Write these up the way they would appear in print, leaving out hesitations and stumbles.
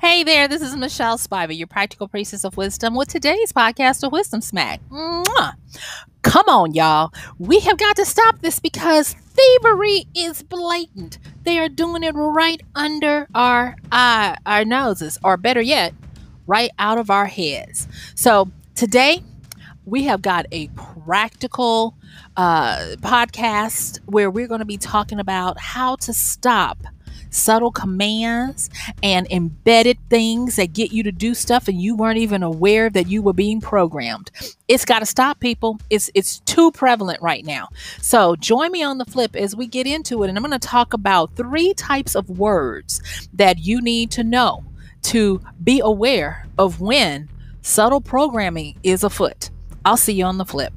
Hey there, this is Michelle Spiva, your practical priestess of wisdom, with today's podcast of Wisdom Smack. Mwah! Come on, y'all. We have got to stop this because thievery is blatant. They are doing it right under our noses, or better yet, right out of our heads. So today we have got a practical podcast where we're going to be talking about how to stop subtle commands and embedded things that get you to do stuff and you weren't even aware that you were being programmed. It's got to stop, people. It's too prevalent right now. So join me on the flip as we get into it. And I'm going to talk about 3 types of words that you need to know to be aware of when subtle programming is afoot. I'll see you on the flip.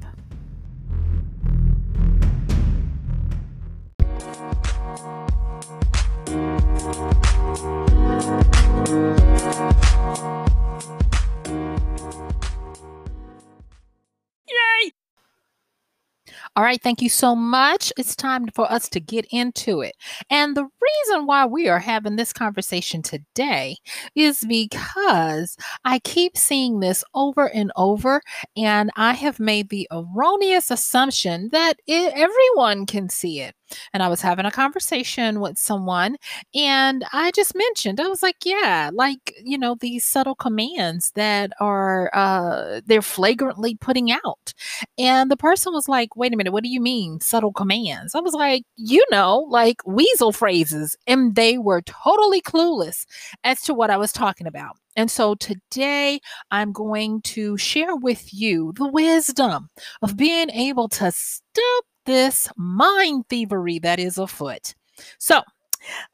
All right, thank you so much. It's time for us to get into it. And the reason why we are having this conversation today is because I keep seeing this over and over, and I have made the erroneous assumption that everyone can see it. And I was having a conversation with someone, and I just mentioned, I was like, yeah, like, you know, these subtle commands that are, they're flagrantly putting out. And the person was like, wait a minute, what do you mean subtle commands? I was like, you know, like weasel phrases. And they were totally clueless as to what I was talking about. And so today I'm going to share with you the wisdom of being able to stop this mind thievery that is afoot. So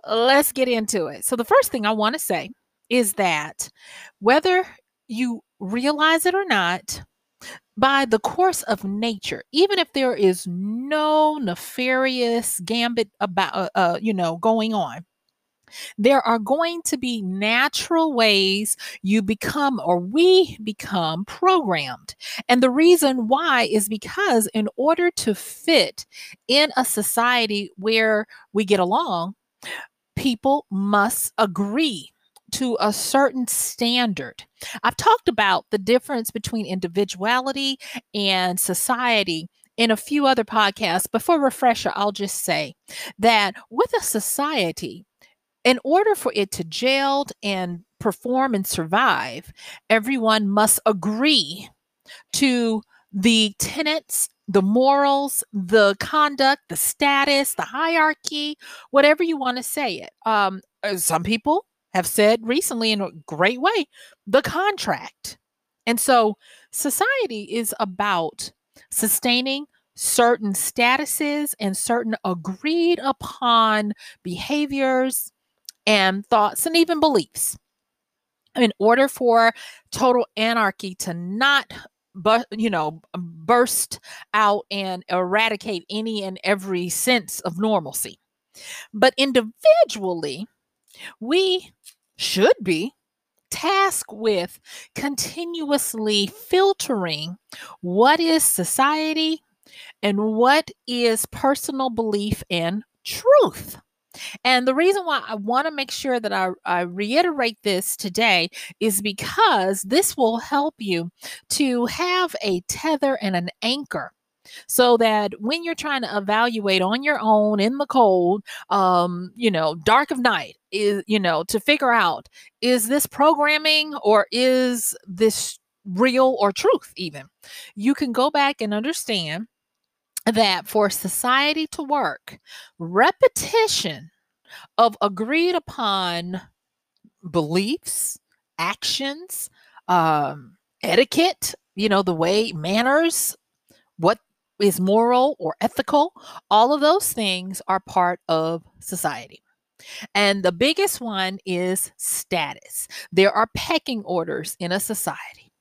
let's get into it. So the first thing I want to say is that whether you realize it or not, by the course of nature, even if there is no nefarious gambit about, going on, there are going to be natural ways you become, or we become, programmed. And the reason why is because in order to fit in a society where we get along, people must agree to a certain standard. I've talked about the difference between individuality and society in a few other podcasts, but for a refresher, I'll just say that with a society, in order for it to gel and perform and survive, everyone must agree to the tenets, the morals, the conduct, the status, the hierarchy, whatever you want to say it. Some people have said recently in a great way, the contract. And so society is about sustaining certain statuses and certain agreed upon behaviors and thoughts and even beliefs. In order for total anarchy to not, burst out and eradicate any and every sense of normalcy. But individually, we should be tasked with continuously filtering what is society and what is personal belief and truth. And the reason why I want to make sure that I reiterate this today is because this will help you to have a tether and an anchor so that when you're trying to evaluate on your own in the cold, dark of night, to figure out, is this programming or is this real or truth even? You can go back and understand that for society to work, repetition of agreed upon beliefs, actions, etiquette, the way, manners, what is moral or ethical, all of those things are part of society. And the biggest one is status. There are pecking orders in a society.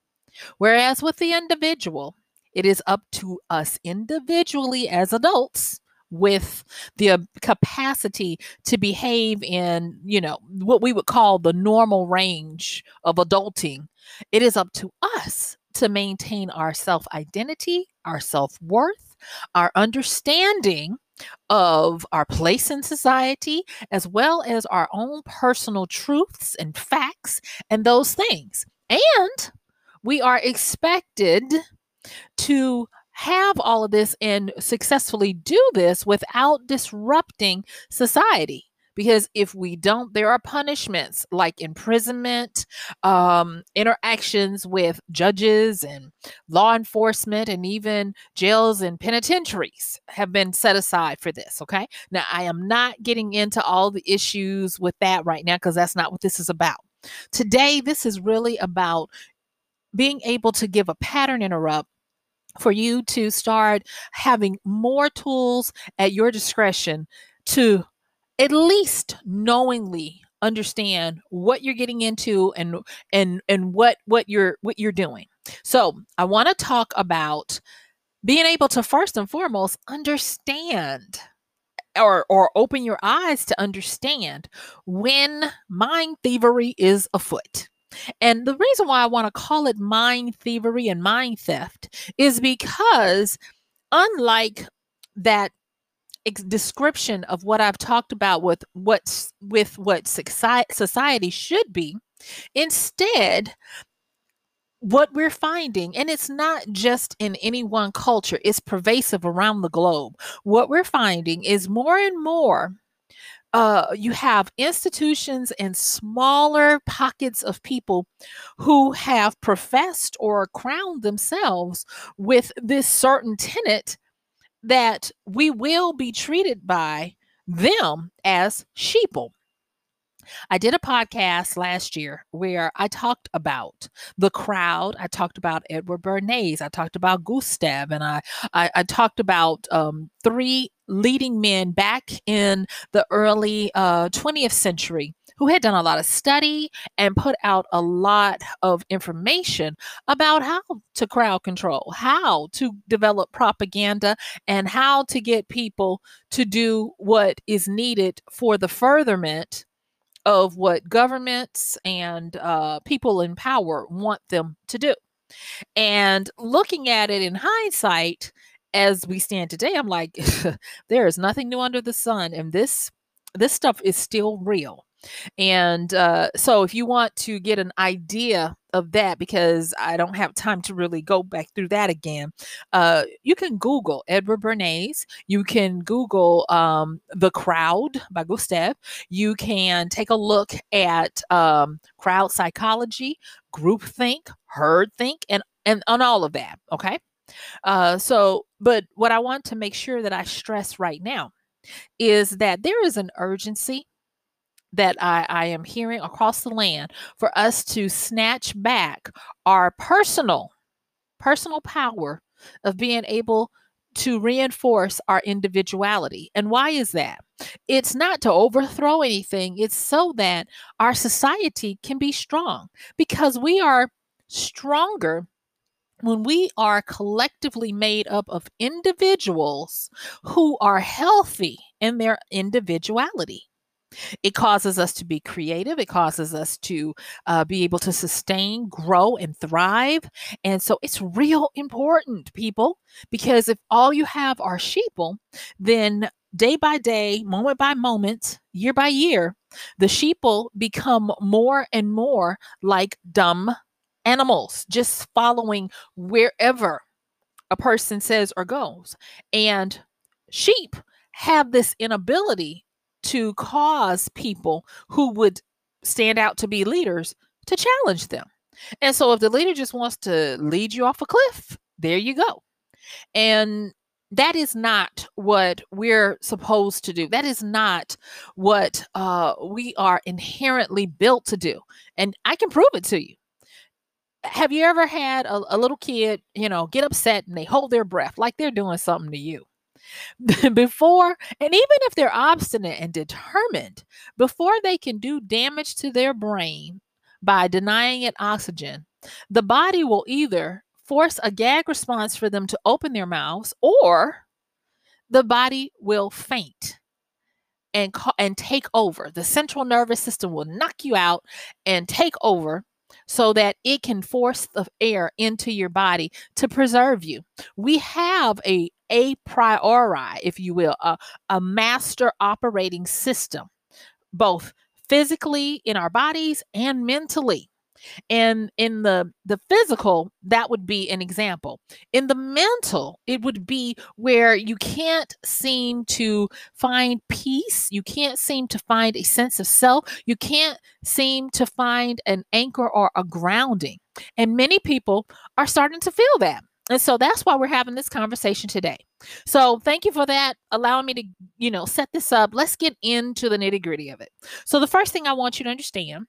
Whereas with the individual, it is up to us individually as adults with the capacity to behave in, what we would call the normal range of adulting. It is up to us to maintain our self-identity, our self-worth, our understanding of our place in society, as well as our own personal truths and facts and those things. And we are expected to have all of this and successfully do this without disrupting society. Because if we don't, there are punishments like imprisonment, interactions with judges and law enforcement, and even jails and penitentiaries have been set aside for this. Okay. Now, I am not getting into all the issues with that right now because that's not what this is about. Today, this is really about being able to give a pattern interrupt for you to start having more tools at your discretion to at least knowingly understand what you're getting into and what you're doing. So I want to talk about being able to first and foremost understand or open your eyes to understand when mind thievery is afoot. And the reason why I want to call it mind thievery and mind theft is because unlike that description of what I've talked about with what society should be, instead, what we're finding, and it's not just in any one culture, it's pervasive around the globe. What we're finding is more and more you have institutions and smaller pockets of people who have professed or crowned themselves with this certain tenet that we will be treated by them as sheeple. I did a podcast last year where I talked about the crowd. I talked about Edward Bernays. I talked about Gustave, and I talked about three leading men back in the early 20th century who had done a lot of study and put out a lot of information about how to crowd control, how to develop propaganda, and how to get people to do what is needed for the furtherment of what governments and people in power want them to do. And looking at it in hindsight, as we stand today, I'm like, there is nothing new under the sun, and this stuff is still real. And so if you want to get an idea of that, because I don't have time to really go back through that again, you can Google Edward Bernays. You can Google The Crowd by Gustave. You can take a look at crowd psychology, groupthink, herdthink, and on all of that. Okay. But what I want to make sure that I stress right now is that there is an urgency that I am hearing across the land for us to snatch back our personal power of being able to reinforce our individuality. And why is that? It's not to overthrow anything. It's so that our society can be strong, because we are stronger when we are collectively made up of individuals who are healthy in their individuality. It causes us to be creative. It causes us to be able to sustain, grow, and thrive. And so it's real important, people, because if all you have are sheeple, then day by day, moment by moment, year by year, the sheeple become more and more like dumb animals, just following wherever a person says or goes. And sheep have this inability to cause people who would stand out to be leaders to challenge them. And so if the leader just wants to lead you off a cliff, there you go. And That is not what we're supposed to do. That is not what we are inherently built to do. And I can prove it to you. Have you ever had a little kid, you know, get upset and they hold their breath like they're doing something to you? Before, and even if they're obstinate and determined, before they can do damage to their brain by denying it oxygen, the body will either force a gag response for them to open their mouths, or the body will faint and take over. The central nervous system will knock you out and take over so that it can force the air into your body to preserve you. We have a priori, if you will, a master operating system, both physically in our bodies and mentally. And in the physical, that would be an example. In the mental, it would be where you can't seem to find peace. You can't seem to find a sense of self. You can't seem to find an anchor or a grounding. And many people are starting to feel that. And so that's why we're having this conversation today. So thank you for that. Allowing me to, you know, set this up. Let's get into the nitty gritty of it. So the first thing I want you to understand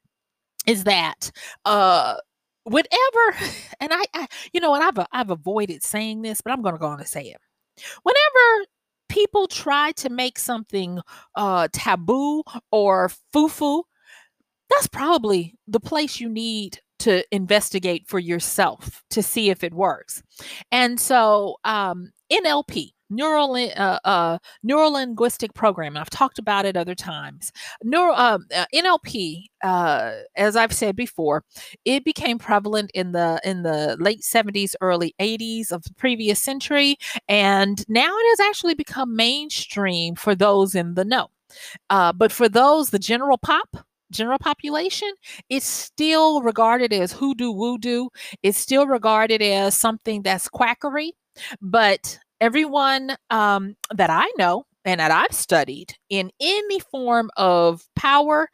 is that whatever, and I you know what, I've avoided saying this, but I'm going to go on and say it. Whenever people try to make something taboo or foo-foo, that's probably the place you need to investigate for yourself to see if it works. And so NLP, neuro-linguistic programming. I've talked about it other times. NLP, as I've said before, it became prevalent in the late 70s, early 80s of the previous century, and now it has actually become mainstream for those in the know. But for those, the general population, it's still regarded as hoodoo woodoo. It's still regarded as something that's quackery, but everyone that I know and that I've studied in any form of power,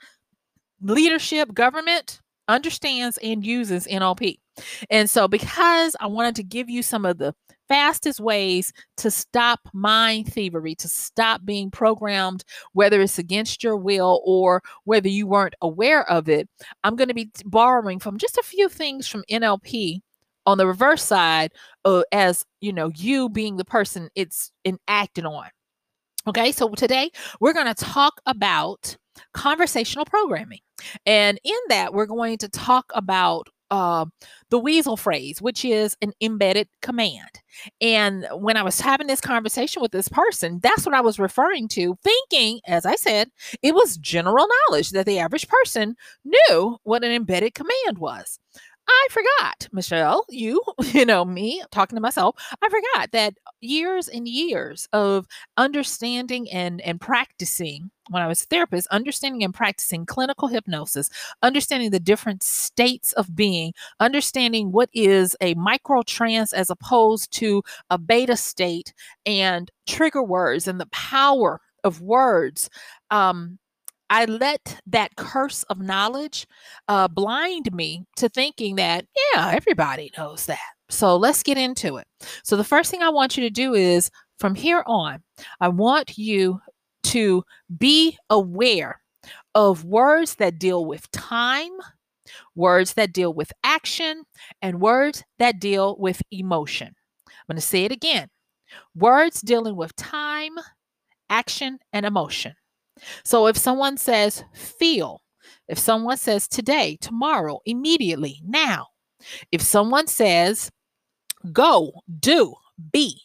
leadership, government understands and uses NLP. And so because I wanted to give you some of the fastest ways to stop mind thievery, to stop being programmed, whether it's against your will or whether you weren't aware of it, I'm going to be borrowing from just a few things from NLP. On the reverse side, as you know, you being the person it's enacted on. Okay, so today we're going to talk about conversational programming. And in that, we're going to talk about the weasel phrase, which is an embedded command. And when I was having this conversation with this person, that's what I was referring to, thinking, as I said, it was general knowledge that the average person knew what an embedded command was. I forgot, Michelle, you know, me talking to myself. I forgot that years and years of understanding and practicing when I was a therapist, understanding and practicing clinical hypnosis, understanding the different states of being, understanding what is a micro trance as opposed to a beta state, and trigger words and the power of words. I let that curse of knowledge blind me to thinking that, yeah, everybody knows that. So let's get into it. So the first thing I want you to do is, from here on, I want you to be aware of words that deal with time, words that deal with action, and words that deal with emotion. I'm going to say it again. Words dealing with time, action, and emotion. So if someone says feel, if someone says today, tomorrow, immediately, now, if someone says go, do, be,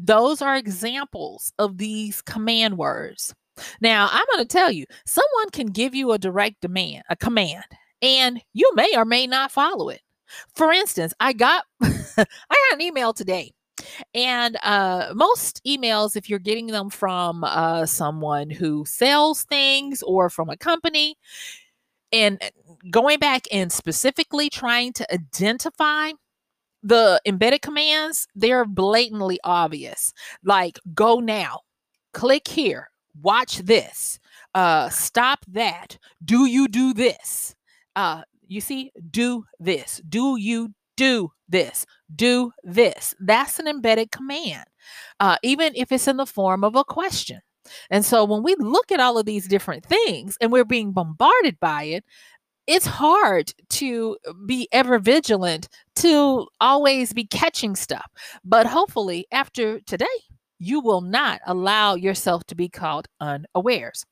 those are examples of these command words. Now, I'm going to tell you, someone can give you a direct demand, a command, and you may or may not follow it. For instance, I got an email today. And most emails, if you're getting them from someone who sells things or from a company, and going back and specifically trying to identify the embedded commands, they're blatantly obvious. Like, go now, click here, watch this, stop that, do you do this? You see, do this, do you do this? Do this. That's an embedded command. even if it's in the form of a question. And so when we look at all of these different things and we're being bombarded by it, it's hard to be ever vigilant to always be catching stuff. But hopefully after today, you will not allow yourself to be called unawares.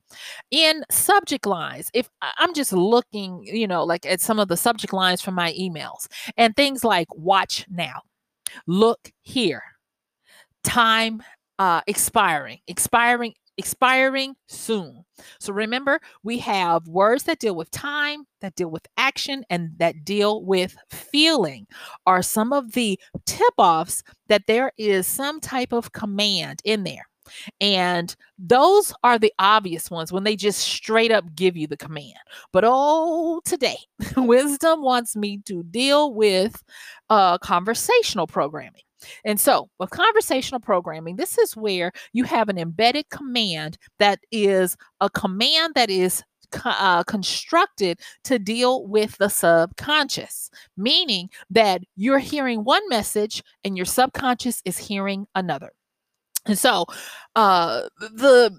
In subject lines, if I'm just looking, like at some of the subject lines from my emails and things like watch now, look here, time expiring soon. So remember, we have words that deal with time, that deal with action, and that deal with feeling are some of the tip-offs that there is some type of command in there. And those are the obvious ones when they just straight up give you the command. But today, wisdom wants me to deal with conversational programming. And so with conversational programming, this is where you have an embedded command that is a command that is constructed to deal with the subconscious, meaning that you're hearing one message and your subconscious is hearing another. And so the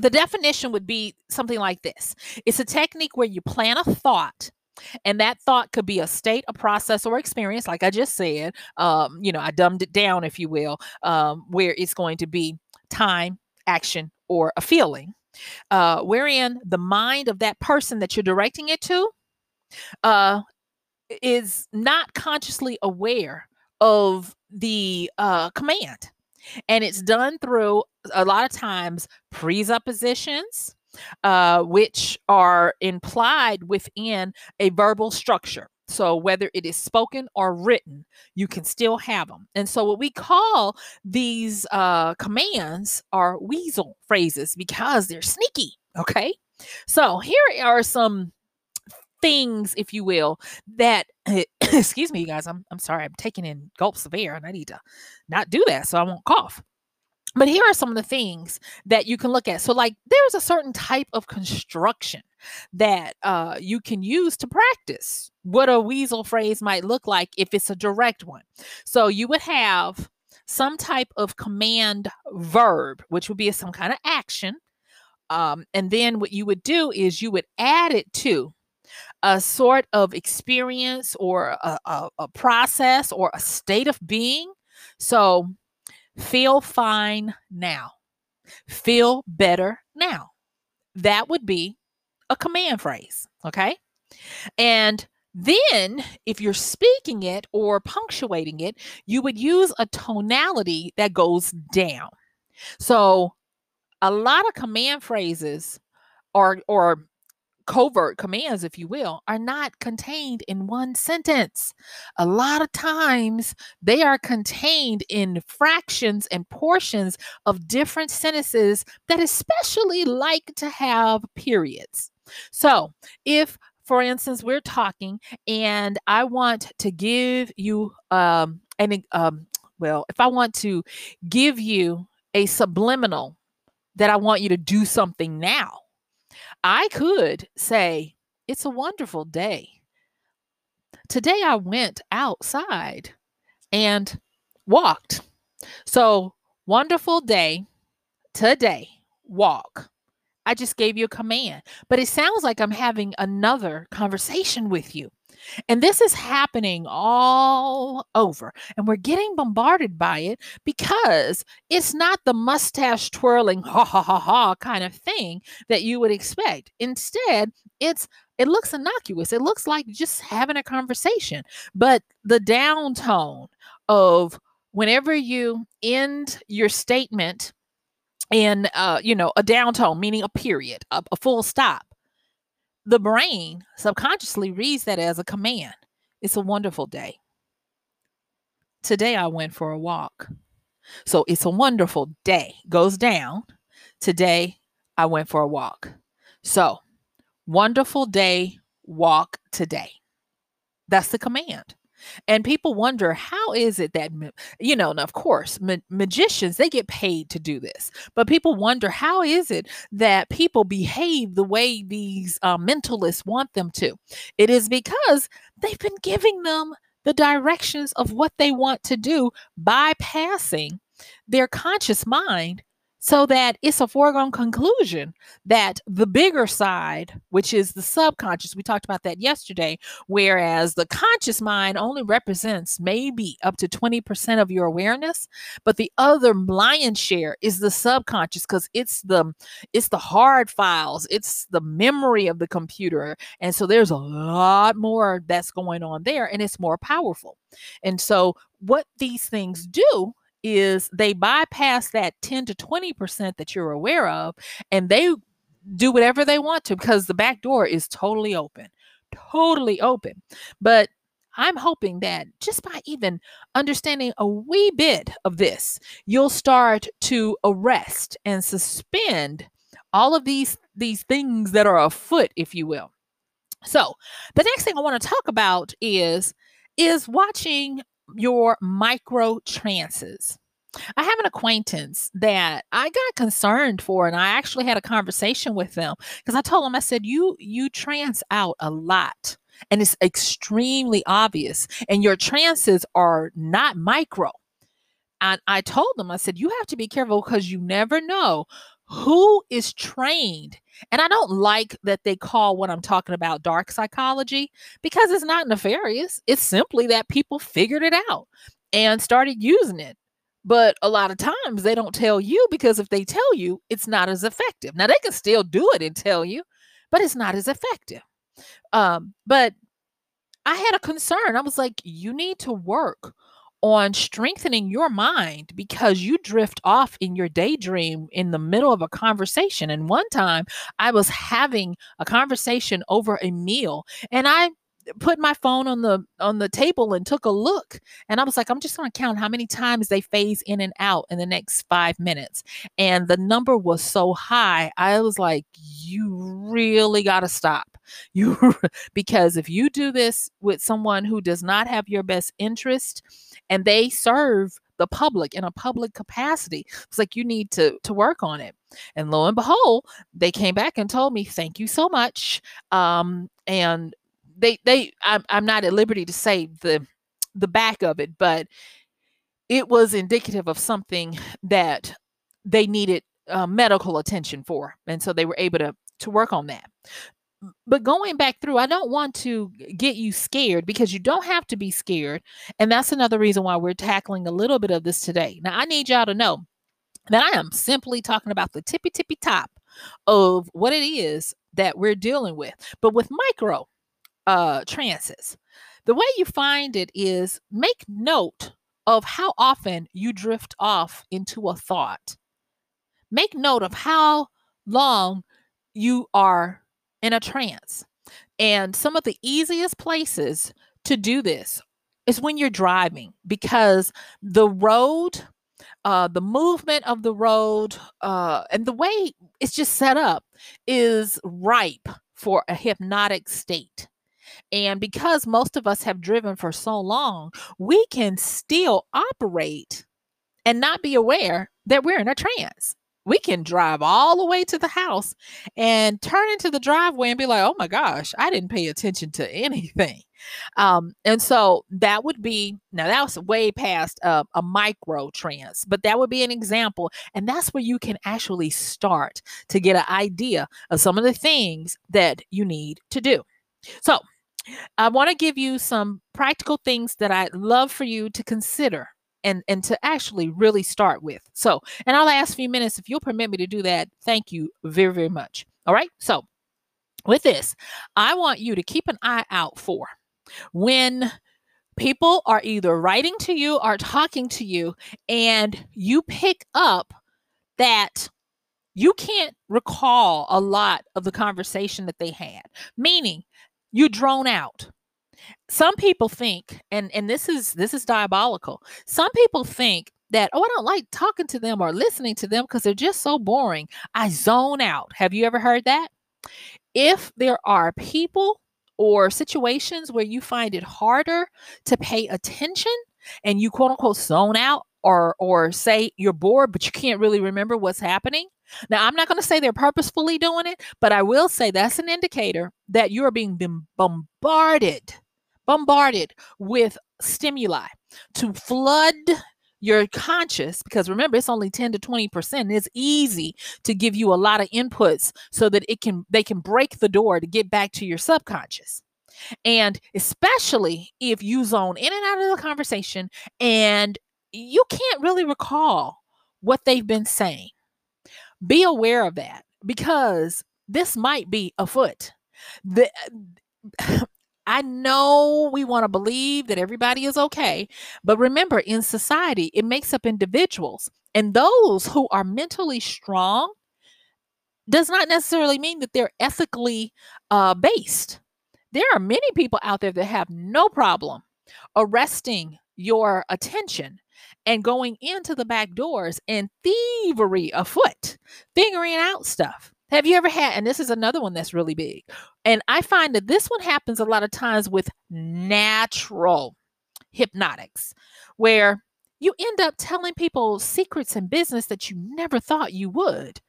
definition would be something like this. It's a technique where you plan a thought. And that thought could be a state, a process, or experience, like I just said. I dumbed it down, if you will, where it's going to be time, action, or a feeling, wherein the mind of that person that you're directing it to is not consciously aware of the command. And it's done through, a lot of times, presuppositions, which are implied within a verbal structure. So whether it is spoken or written, you can still have them. And so what we call these commands are weasel phrases because they're sneaky. Okay. So here are some things, if you will, that, excuse me, you guys, I'm sorry, I'm taking in gulps of air and I need to not do that so I won't cough. But here are some of the things that you can look at. So like there's a certain type of construction that you can use to practice what a weasel phrase might look like if it's a direct one. So you would have some type of command verb, which would be some kind of action. And then what you would do is you would add it to a sort of experience or a process or a state of being. So feel fine now. Feel better now. That would be a command phrase. Okay. And then if you're speaking it or punctuating it, you would use a tonality that goes down. So a lot of command phrases or covert commands, if you will, are not contained in one sentence. A lot of times they are contained in fractions and portions of different sentences that especially like to have periods. So if, for instance, we're talking and I want to give you if I want to give you a subliminal that I want you to do something now, I could say, it's a wonderful day. Today I went outside and walked. So wonderful day, today, walk. I just gave you a command, but it sounds like I'm having another conversation with you. And this is happening all over. And we're getting bombarded by it because it's not the mustache twirling, ha, ha, ha, ha kind of thing that you would expect. Instead, it looks innocuous. It looks like just having a conversation. But the downtone of whenever you end your statement in, a downtone, meaning a period, a full stop, the brain subconsciously reads that as a command. It's a wonderful day. Today I went for a walk. So it's a wonderful day goes down. Today I went for a walk. So wonderful day, walk today. That's the command. And people wonder, how is it that, and of course, magicians, they get paid to do this. But people wonder, how is it that people behave the way these mentalists want them to? It is because they've been giving them the directions of what they want to do, bypassing their conscious mind, so that it's a foregone conclusion that the bigger side, which is the subconscious, we talked about that yesterday, whereas the conscious mind only represents maybe up to 20% of your awareness, but the other lion's share is the subconscious, because it's the hard files, it's the memory of the computer. And so there's a lot more that's going on there, and it's more powerful. And so what these things do is they bypass that 10 to 20% that you're aware of, and they do whatever they want to, because the back door is totally open. But I'm hoping that just by even understanding a wee bit of this, you'll start to arrest and suspend all of these things that are afoot, if you will. So the next thing I want to talk about is watching your micro trances. I have an acquaintance that I got concerned for, and I actually had a conversation with them, because I told him, I said, you trance out a lot, and it's extremely obvious, and your trances are not micro. And I told them, I said, you have to be careful, because you never know who is trained. And I don't like that they call what I'm talking about dark psychology, because it's not nefarious. It's simply that people figured it out and started using it. But a lot of times they don't tell you, because if they tell you, it's not as effective. Now, they can still do it and tell you, but it's not as effective. But I had a concern. I was like, you need to work on strengthening your mind, because you drift off in your daydream in the middle of a conversation. And one time I was having a conversation over a meal, and I put my phone on the table and took a look. And I was like, I'm just going to count how many times they phase in and out in the next 5 minutes. And the number was so high. I was like, you really got to stop. Because if you do this with someone who does not have your best interest, and they serve the public in a public capacity, it's like, you need to work on it. And lo and behold, they came back and told me, thank you so much. And I'm not at liberty to say the back of it, but it was indicative of something that they needed medical attention for. And so they were able to work on that. But going back through, I don't want to get you scared, because you don't have to be scared. And that's another reason why we're tackling a little bit of this today. Now, I need y'all to know that I am simply talking about the tippy top of what it is that we're dealing with. But with micro trances, the way you find it is make note of how often you drift off into a thought. Make note of how long you are in a trance. And some of the easiest places to do this is when you're driving, because the road, the movement of the road, and the way it's just set up is ripe for a hypnotic state. And because most of us have driven for so long, we can still operate and not be aware that we're in a trance. We can drive all the way to the house and turn into the driveway and be like, oh my gosh, I didn't pay attention to anything. And so that would be, now that was way past a micro trance, but that would be an example. And that's where you can actually start to get an idea of some of the things that you need to do. So I want to give you some practical things that I'd love for you to consider and to actually really start with. So, in our last few minutes, if you'll permit me to do that, thank you very, very much. All right. So with this, I want you to keep an eye out for when people are either writing to you or talking to you, and you pick up that you can't recall a lot of the conversation that they had, meaning you drone out. Some people think, and this is diabolical. Some people think that, oh, I don't like talking to them or listening to them because they're just so boring. I zone out. Have you ever heard that? If there are people or situations where you find it harder to pay attention and you quote unquote zone out or say you're bored, but you can't really remember what's happening. Now, I'm not going to say they're purposefully doing it, but I will say that's an indicator that you're being bombarded bombarded with stimuli to flood your conscious, because remember, it's only 10 to 20%. It's easy to give you a lot of inputs so that they can break the door to get back to your subconscious. And especially if you zone in and out of the conversation and you can't really recall what they've been saying. Be aware of that, because this might be afoot. I know we want to believe that everybody is okay, but remember, in society, it makes up individuals, and those who are mentally strong does not necessarily mean that they're ethically based. There are many people out there that have no problem arresting your attention and going into the back doors and thievery afoot, figuring out stuff. Have you ever had, and this is another one that's really big, and I find that this one happens a lot of times with natural hypnotics, where you end up telling people secrets in business that you never thought you would.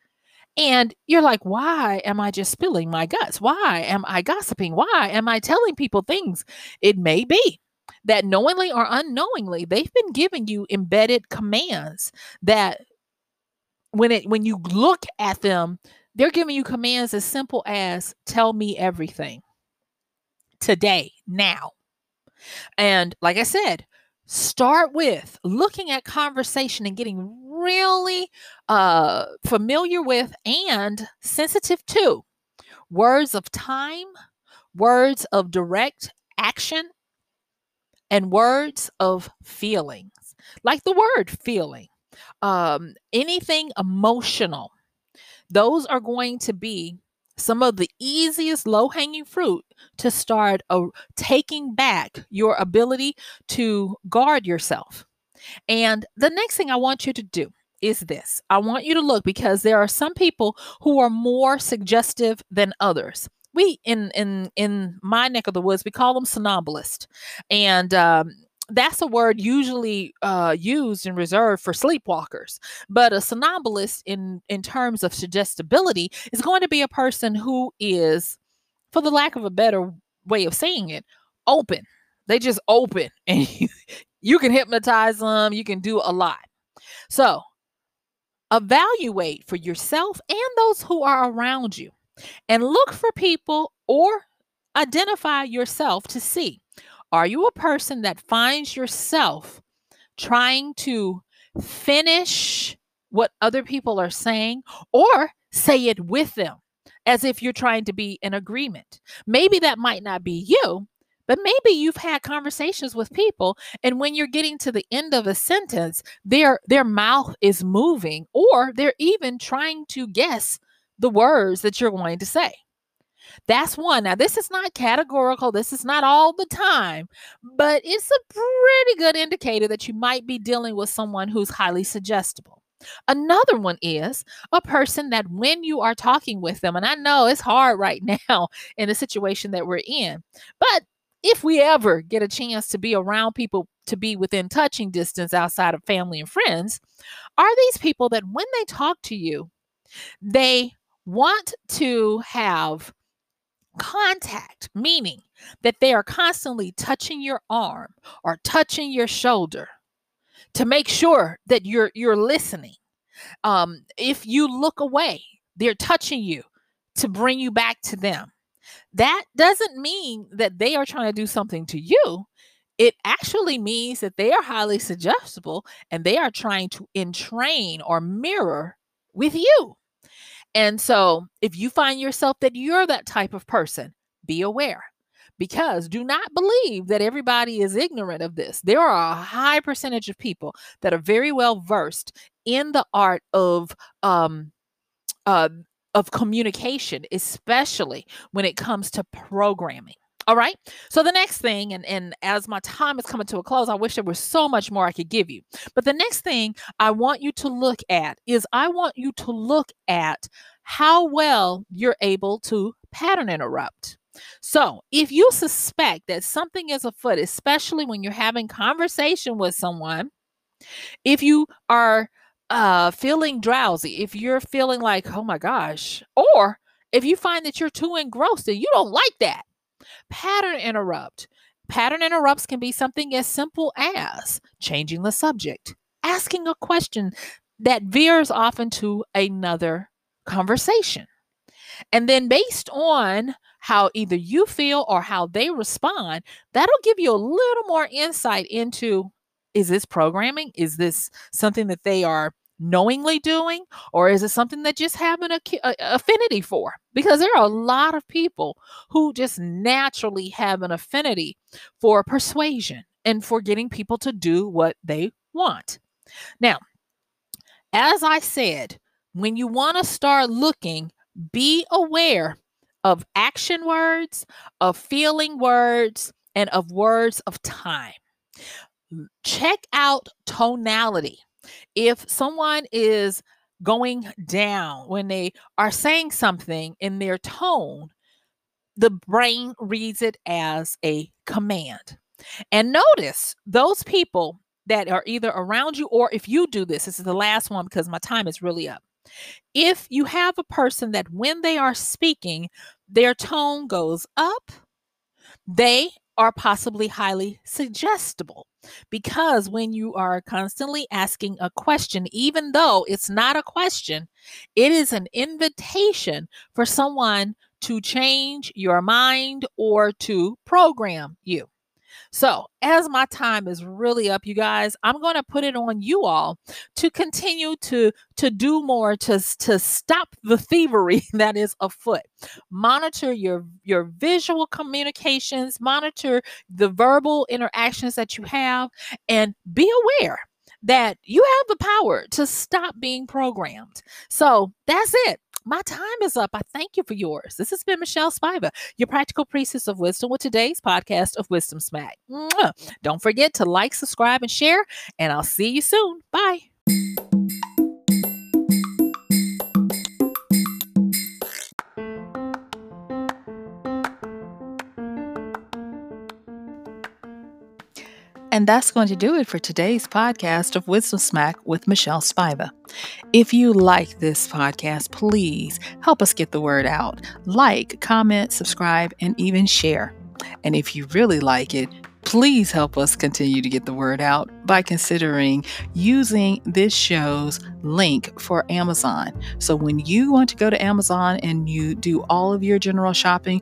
And you're like, why am I just spilling my guts? Why am I gossiping? Why am I telling people things? It may be that knowingly or unknowingly, they've been giving you embedded commands that when you look at them, they're giving you commands as simple as tell me everything today, now. And like I said, start with looking at conversation and getting really familiar with and sensitive to words of time, words of direct action, and words of feelings, like the word feeling, anything emotional. Those are going to be some of the easiest low-hanging fruit to start taking back your ability to guard yourself. And the next thing I want you to do is this. I want you to look, because there are some people who are more suggestive than others. We, in my neck of the woods, we call them somnambulists. And that's a word usually used and reserved for sleepwalkers. But a somnambulist, in terms of suggestibility, is going to be a person who is, for the lack of a better way of saying it, open. They just open, and you can hypnotize them. You can do a lot. So evaluate for yourself and those who are around you, and look for people or identify yourself to see. Are you a person that finds yourself trying to finish what other people are saying, or say it with them as if you're trying to be in agreement? Maybe that might not be you, but maybe you've had conversations with people, and when you're getting to the end of a sentence, their mouth is moving, or they're even trying to guess the words that you're going to say. That's one. Now, this is not categorical. This is not all the time, but it's a pretty good indicator that you might be dealing with someone who's highly suggestible. Another one is a person that when you are talking with them, and I know it's hard right now in the situation that we're in, but if we ever get a chance to be around people, to be within touching distance outside of family and friends, are these people that when they talk to you, they want to have contact, meaning that they are constantly touching your arm or touching your shoulder to make sure that you're listening. If you look away, they're touching you to bring you back to them. That doesn't mean that they are trying to do something to you. It actually means that they are highly suggestible, and they are trying to entrain or mirror with you. And so if you find yourself that you're that type of person, be aware, because do not believe that everybody is ignorant of this. There are a high percentage of people that are very well versed in the art of communication, especially when it comes to programming. All right. So the next thing, and as my time is coming to a close, I wish there was so much more I could give you. But the next thing I want you to look at is I want you to look at how well you're able to pattern interrupt. So if you suspect that something is afoot, especially when you're having conversation with someone, if you are feeling drowsy, if you're feeling like, oh my gosh, or if you find that you're too engrossed and you don't like that, pattern interrupt. Pattern interrupts can be something as simple as changing the subject, asking a question that veers off into another conversation. And then based on how either you feel or how they respond, that'll give you a little more insight into, is this programming? Is this something that they are knowingly doing? Or is it something that just have an affinity for? Because there are a lot of people who just naturally have an affinity for persuasion and for getting people to do what they want. Now, as I said, when you want to start looking, be aware of action words, of feeling words, and of words of time. Check out tonality. If someone is going down, when they are saying something in their tone, the brain reads it as a command. And notice those people that are either around you, or if you do this, this is the last one because my time is really up. If you have a person that when they are speaking, their tone goes up, they are possibly highly suggestible, because when you are constantly asking a question, even though it's not a question, it is an invitation for someone to change your mind or to program you. So as my time is really up, you guys, I'm going to put it on you all to continue to do more, to stop the thievery that is afoot. Monitor your visual communications, monitor the verbal interactions that you have, and be aware that you have the power to stop being programmed. So that's it. My time is up. I thank you for yours. This has been Michelle Spiva, your practical priestess of wisdom, with today's podcast of Wisdom Smack. Mwah. Don't forget to like, subscribe, and share, and I'll see you soon. Bye. And that's going to do it for today's podcast of Wisdom Smack with Michelle Spiva. If you like this podcast, please help us get the word out. Like, comment, subscribe, and even share. And if you really like it, please help us continue to get the word out by considering using this show's link for Amazon. So when you want to go to Amazon and you do all of your general shopping,